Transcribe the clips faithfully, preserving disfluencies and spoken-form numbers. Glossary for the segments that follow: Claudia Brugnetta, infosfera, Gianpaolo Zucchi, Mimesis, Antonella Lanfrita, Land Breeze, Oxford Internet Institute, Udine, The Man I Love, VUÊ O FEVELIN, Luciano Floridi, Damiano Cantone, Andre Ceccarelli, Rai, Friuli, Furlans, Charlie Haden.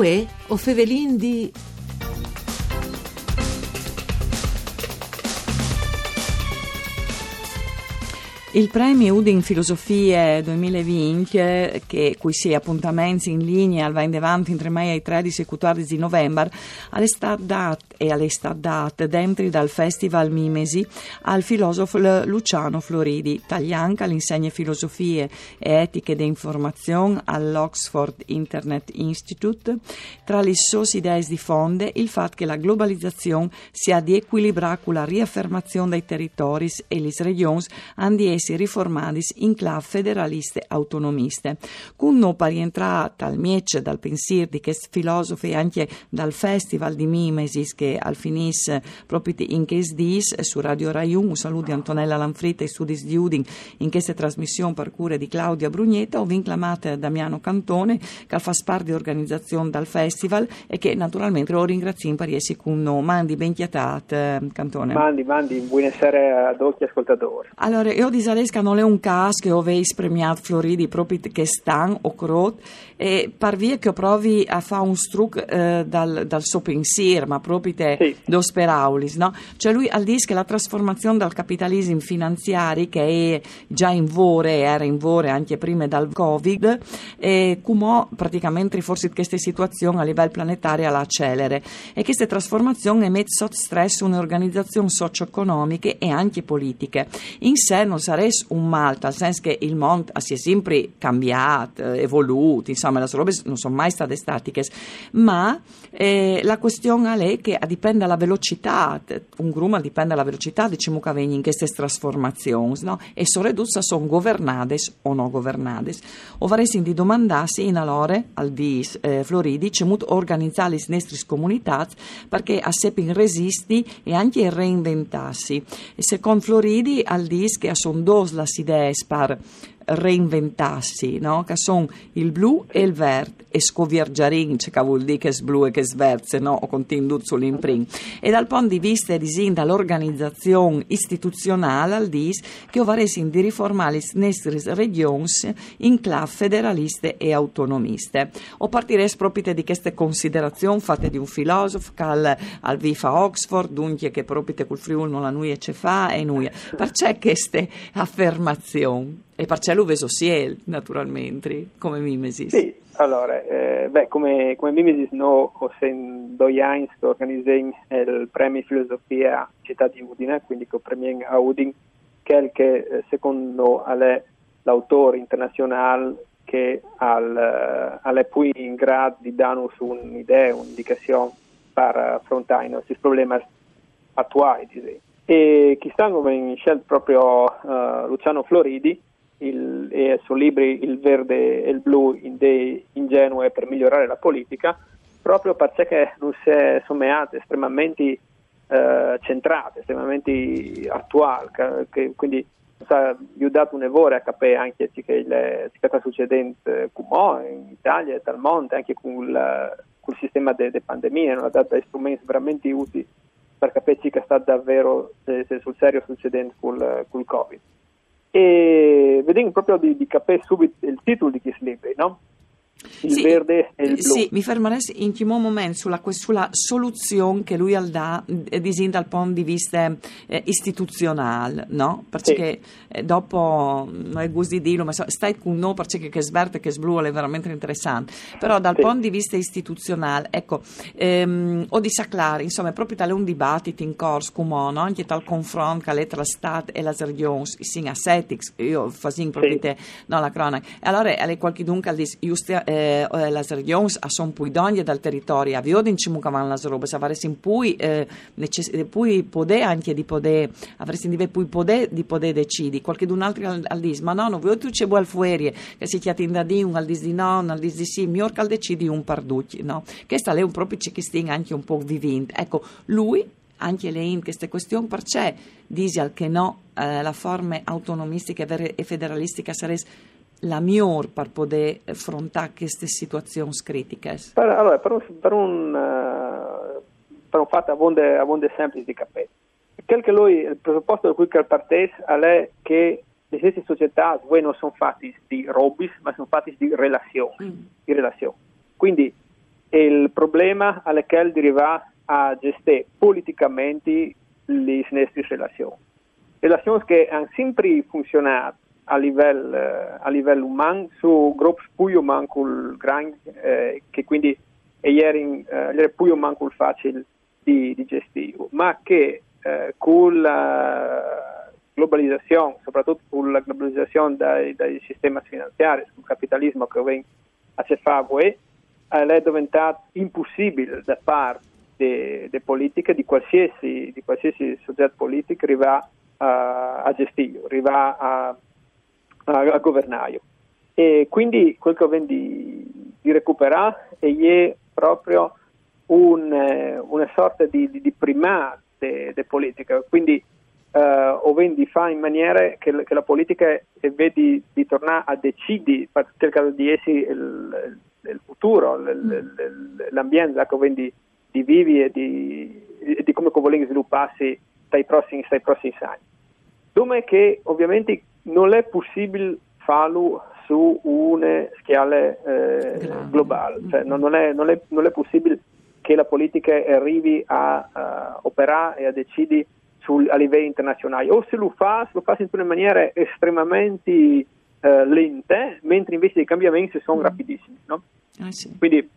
Uè, o Fevelin di... Il premio Udine Filosofie duemilaventi, che cui si appuntamenti in linea al venti avanti tra mai ai tredici e quattordici di novembre, alle dat e alle dat dentro dal Festival Mimesis al filosofo Luciano Floridi, taglianca l'insegna filosofie e etiche di informazione all'Oxford Internet Institute. Tra le sue idee di fonde il fatto che la globalizzazione sia di equilibrare con la riaffermazione dei territori e le regioni hanno essi riformadis in clave federaliste autonomiste. Cunno parientrà tal miece dal pensier di che filosofi anche dal festival di Mimesis che al finis proprio in Case Dis su Radio Rai uno. Un saluto di Antonella Lanfrita e Sudis di Udin in questa trasmissione per cura di Claudia Brugnetta o vinclamate Damiano Cantone che fa parte di organizzazione dal festival e che naturalmente lo ringrazio in pariesi cunno. Mandi ben chiatat Cantone. Mandi, mandi, buonasera a tutti ascoltatori. Allora, io di Salesca non è un caso che ho veis premiato Floridi proprio che stan o crot e parvie che provi a fare un struc eh, dal, dal suo pensier ma proprio te sì. Dos peraulis, no? Cioè lui al dis che la trasformazione dal capitalismo finanziario che è già in vore, era in vore anche prima dal Covid e come praticamente forse questa situazione a livello planetario la accelere e questa trasformazione mette sotto stress un'organizzazione socio-economiche e anche politiche in sé non sarebbe un mal, nel senso che il mondo si è sempre cambiato, evoluto, insomma, le robe non sono mai state statiche, ma eh, la questione è che dipende dalla velocità, un grumma dipende dalla velocità, diciamo che avvengono in queste trasformazioni, no? E sono ridotte, sono governate o no governate. O vorresti di domandarsi in allora, al di eh, Floridi, c'è molto organizzare le nostre comunità perché a sepping resisti e anche reinventarsi. E secondo Floridi, al di che sono due le idee per reinventarsi, no? Che sono il blu e il verde e scoviaggiarin, cioè che vuol dire che è blu e che è verde, no? O continuo sull'imprint. E dal punto di vista di dall'organizzazione istituzionale al D I S che ovaresin di riformare le nostre regioni in clave federaliste e autonomiste. O partirei proprio di queste considerazioni fatte di un filosofo che al, al Vifa Oxford, dunque che proprio col Friuli non la nuia ce fa e nuia. Perché queste affermazioni? E parcello veso siel, naturalmente, come Mimesis. Sì, allora, eh, beh, come, come Mimesis, no, ho sentito Jains che organizzai il premio filosofia a città di Udine, quindi che ho premiato a Udine, che è il che, secondo è l'autore internazionale che al, è poi in grado di darci un'idea, un'indicazione per affrontare i nostri problemi attuali, direi. E chi stanno ben scelto proprio uh, Luciano Floridi, il, e il suo libro Il verde e il blu in dei ingenue per migliorare la politica proprio perché non si è sommate estremamente eh, centrate, estremamente attuali che, che, quindi sa, vi ho dato un'evore a capire anche che le, che sta succedendo come in Italia e dal mondo anche con il sistema delle pandemie hanno dato strumenti veramente utili per capire che sta davvero se, se sul serio succedendo col, col Covid e vediamo proprio di, di capire subito il titolo di questo libro, no? Il sì, verde e il blu. Sì, mi fermerei in un momento sulla, sulla soluzione che lui dà disin dal punto di vista eh, istituzionale, no? Perché sì. eh, dopo non è gusto di dirlo, ma stai con no perché che sverte che sblu è veramente interessante. Però dal sì. punto di vista istituzionale, ecco, ehm, o di saclare, insomma, è proprio tale un dibattito in corso come no? Anche tal confronto che tra Stato e la regione, sin asetics, io fasin proprio sì. te, no la cronaca. Allora alle qualche dunque al dis giusta Eh, eh, las regions a son pui donne dal territorio a viodin ci mucavan las robe avresti in pui eh, necess- pui podè anche di podè avresti di pui podè di podè decidi qualcun altro al, al dis ma no non vuoi tu c'è bual fuerie che si chiatinda di un al dis di no un al dis di sì miorca al decidi un parducci no che sta lei un proprio cichisting anche un po' vivint ecco lui anche lei in queste questioni perché disi al che no eh, la forma autonomistica e federalistica sarebbe la miglior per poter affrontare queste situazioni critiche? Per, allora, per un, per un, uh, per un fatto abbastanza semplice di capire. Quel che lui, il presupposto da cui partì è che le stesse società voi non sono fatte di robis, ma sono fatte di relazioni. Mm. Di relazioni. Quindi il problema alle quali deriva a gestire politicamente le nostre relazioni. Relazioni che hanno sempre funzionato a livello, a livello umano, su gruppi più umani col grande, eh, che quindi ieri eh, più umani col facile di, di gestire, ma che eh, con la globalizzazione, soprattutto con la globalizzazione dai, dai sistemi finanziari, sul capitalismo che viene a fare, è diventata impossibile da parte delle politiche di qualsiasi, di qualsiasi soggetto politico arriva a, a gestire, arriva a, a, a governare. E quindi quel che viene di, di recuperare è proprio un, una sorta di, di, di primato della politica, quindi eh, o viene di fare in maniera che, che la politica vedi di tornare a decidere, cercare di essere il, il futuro, l'ambiente che quindi di vivi e di, di come vogliamo svilupparsi dai prossimi, dai prossimi anni. Dove che ovviamente non è possibile farlo su una scala eh, globale, cioè, non, è, non, è, non è possibile che la politica arrivi a, a operare e a decidere sul, a livello internazionale, o se lo fa, se lo fa in una maniera estremamente eh, lenta, mentre invece i cambiamenti sono mm. rapidissimi. No? Ah, sì. Quindi,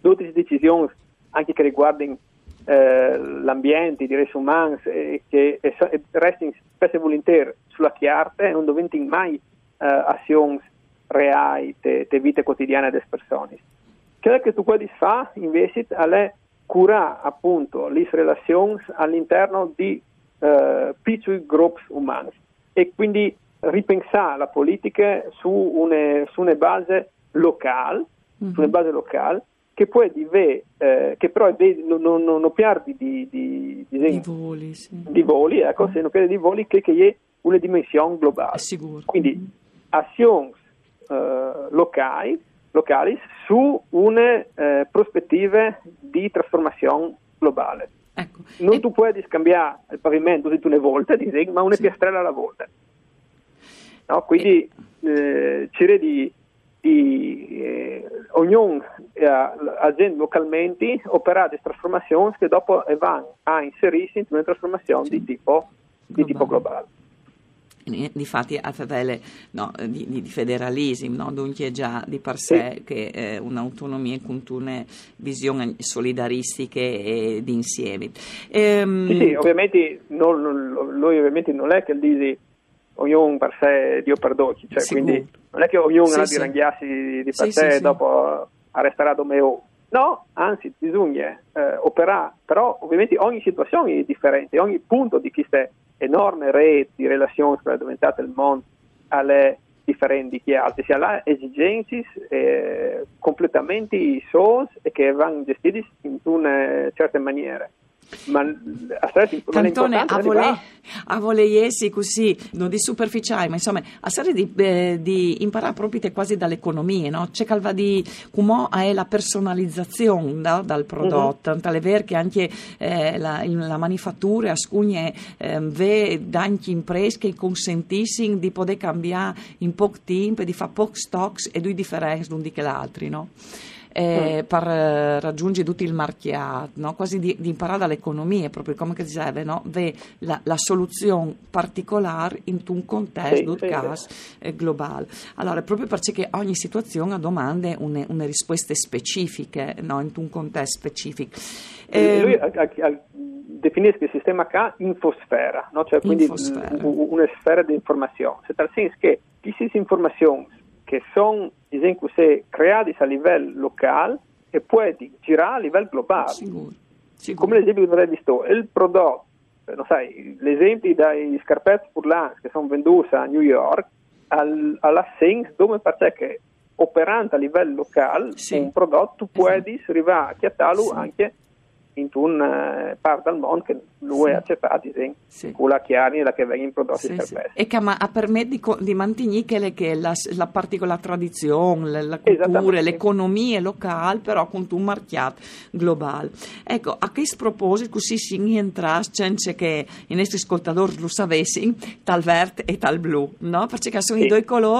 tutte decisioni anche che riguardano eh, l'ambiente, i diritti umani, eh, che eh, restano spesso e volentieri sulla chiarta e non diventano mai eh, azioni reali della vita quotidiana delle persone. Quello che tu puoi fare invece è curare appunto le relazioni all'interno di eh, piccoli gruppi umani e quindi ripensare la politica su una, su una base locale, mm-hmm. su una base locale che poi di ve, eh, che però di, non, non, non piardi di, di, di, di voli, sì. di voli, ecco, mm. se non piardi di voli che, che è una dimensione globale. È sicuro. Quindi mm. azioni eh, locali, locali su una eh, prospettiva di trasformazione globale. Ecco. Non e... tu puoi scambiare il pavimento di una volta, disegno, ma una sì. piastrella alla volta. No? Quindi e... eh, c'è di Di, eh, ognuno eh, agendo localmente opera delle trasformazioni che dopo vanno a inserirsi in una trasformazione sì. di tipo globale. Di tipo globale. Difatti a favele no, di, di, di federalismo, no? Dunque è già di per sé sì. che eh, un'autonomia con una visione solidaristiche e di insieme. Ehm... Sì, sì, ovviamente non, non, noi ovviamente non è che il disi ognuno per sé Dio perdocchi, cioè sicuro. Quindi non è che ognuno sì, la sì. diranghiassi di per sì, sé sì, dopo sì. arresterà Domeo, no, anzi bisogna eh, operare, però ovviamente ogni situazione è differente, ogni punto di questa enorme rete di relazioni che è diventata il mondo alle differenti che altre, sia là esigenze eh, completamente sols e che vanno gestite in una certa maniera. Ma aspetti, Cantone, a voler a volersi così, non di superficiali, ma insomma, a serie di, eh, di imparare proprio quasi dalle economie, no? C'è calva di come è la personalizzazione no? dal prodotto, uh-huh. tale ver che anche eh, la, la manifattura a scugne eh, ve danchi imprese che consentissing di poter cambiare in poco tempo, di fare poco stocks e due differenze l'un di che l'altri, no? Eh, mm. per eh, raggiungere tutto il marchiato, no? Quasi di, di imparare dall'economia, proprio come che diceva, no? Ve la, la soluzione particolare in un contesto sì, sì, caso, sì. Eh, globale. Allora, proprio perché ogni situazione ha domande, une, une risposte specifiche, no? In un contesto specifico. Eh, lui a, a, a, definisce il sistema K infosfera, no? Cioè quindi infosfera. L, una sfera di informazione, cioè nel senso che queste informazioni che sono esempio, se creati a livello locale e poi girare a livello globale. Sicuro, sicuro. Come l'esempio che non hai visto, il prodotto, non sai, l'esempio dai scarpetti Furlans che sono venduti a New York, al, alla Sings, dove parte che operando a livello locale sì. un prodotto tu puoi esatto. arrivare a chiattarlo sì. anche in un eh, par dal mondo che lui sì. ha accettato sì, sì. con la chiarina che vengono prodotti sì, per sì. e che ma, per me di, di Mantigny che, che la, la particolare tradizione, la, la cultura, l'economia locale, però con un marchiato globale. Ecco, a questo proposito, così si entra senza che i nostri ascoltatori lo sapessero, tal verde e tal blu, no? Perché sono sì. i due colori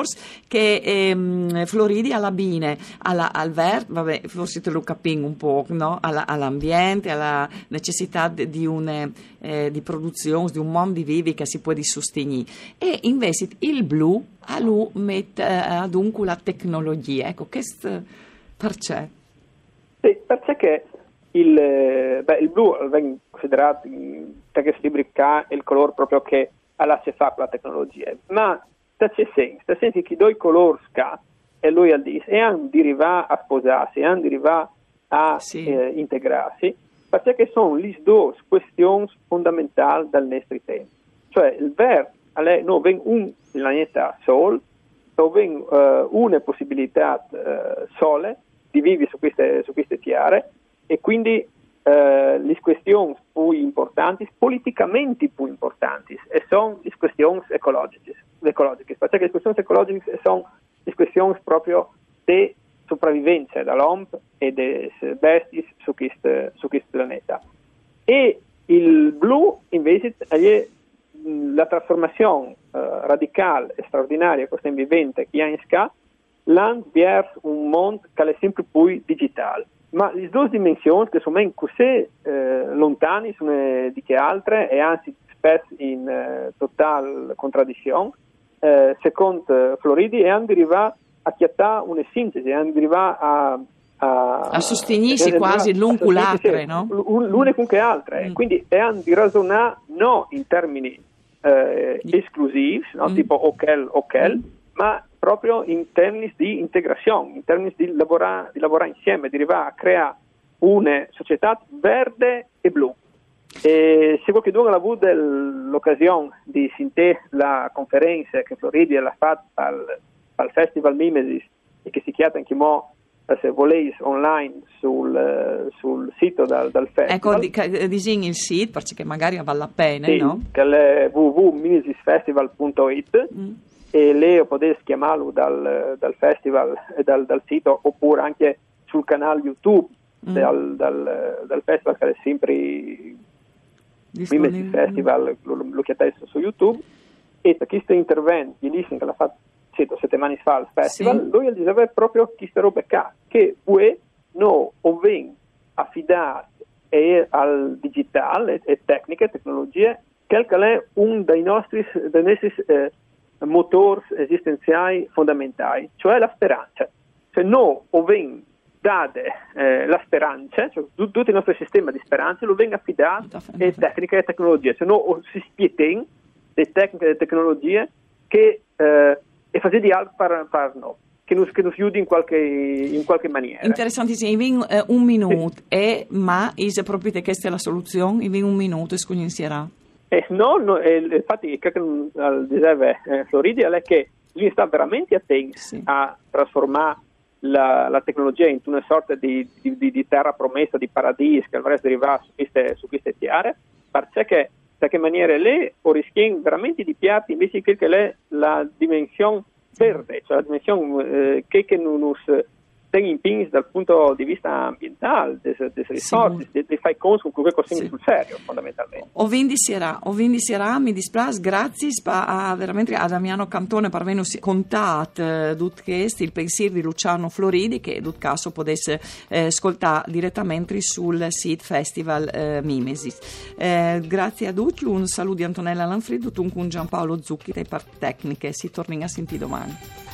che ehm, Floridi alla bine, alla, al verde, vabbè, forse te lo capisco un po', no? Alla, all'ambiente, alla necessità di una eh, di produzione, di un mondo di vivi che si può sostenere, e invece il blu a lui mette eh, dunque la tecnologia. Ecco, questo perché? Sì, perché il, beh, il blu viene considerato in questi libri il colore proprio che alla si fa con la tecnologia, ma c'è senso, c'è senso che due colori sca e lui al dis e hanno deriva a sposarsi, hanno deriva a sì. eh, integrarsi, perché sono le due questioni fondamentali del nostro tempo. Cioè il verde è no, un pianeta Sol, ben uh, una possibilità uh, sole di vivere su queste, su queste tiare, e quindi uh, le questioni più importanti, politicamente più importanti, e sono le questioni ecologiche, ecologiche, perché le questioni ecologiche sono le questioni proprio di sopravvivenza dell'uomo e delle bestie su questo, su questo pianeta. E il blu invece è la trasformazione uh, radicale e straordinaria che stiamo vivendo che ha in Ska, l'hanno verso un mondo che è sempre più digitale. Ma le due dimensioni che sono così uh, lontane sono di che altre, e anzi spesso in uh, totale contraddizione, uh, secondo Floridi, e hanno derivato a chiattà una sintesi, arriva a a, a sostenersi quasi l'un con l'altro, no? L'una con che altra, mm. quindi è di ragionare non in termini eh, esclusivi, no? mm. tipo ok, ok, mm. ma proprio in termini di integrazione, in termini di lavorare, di lavorare insieme, di arrivare a creare una società verde e blu. E se qualcuno ha avuto l'occasione di sentire la conferenza che Floridi l'ha fatta al al Festival Mimesis, e che si chiama anche mo, se voleis, online sul, sul sito dal, dal festival. Ecco, disegni il sito, perché magari vale la pena, sì, no? Che è w w w punto mimesis festival punto i t mm. e lei potete chiamarlo dal, dal festival, dal, dal sito, oppure anche sul canale YouTube mm. dal, dal, dal festival, che è sempre Mimesis Festival, lo, lo chiamate su YouTube, e per questo intervento, gli dice che l'ha fatto settimane fa al festival, sì. lui diceva proprio chi sta roba qua, che U E no, o ven affidati al digitale e tecniche, tecnologie, che è uno dei nostri, dei nostri eh, motori esistenziali fondamentali, cioè la speranza. Se no, o ven date eh, la speranza, cioè tutto il nostro sistema di speranza lo venga affidato e tecniche e tecnologie, se no si spieten le tecniche e tecnologie che eh, e fare di altro par, par no, che non che chiudi in qualche in qualche maniera. Interessantissimo, in eh, un minuto, e ma is proprio te questa è la soluzione, in un minuto e scoglierà. Eh, no, no eh, infatti che al diceva eh, Floridi è che lui sta veramente attento sì. a trasformare la, la tecnologia in una sorta di, di, di, di terra promessa, di paradiso che dovrebbe arrivare su queste su queste tiare, perché da che maniera lei o rischia veramente di piatti invece che è la dimensione verde, cioè la dimensione eh, che, che non si tiene in pins dal punto di vista ambientale, delle risorse, dei fai cons con quel così sul serio fondamentalmente. O vendi sera, o vendi sera, mi dispiace, grazie a, veramente a Damiano Cantone per averci contato eh, tutto questo, il pensiero di Luciano Floridi, che in tutto caso potesse eh, ascoltare direttamente sul sito Festival eh, Mimesis. Eh, grazie a tutti, un saluto di Antonella Lanfrita, un con Gianpaolo Zucchi dei Part Tecniche, si torna a sentire domani.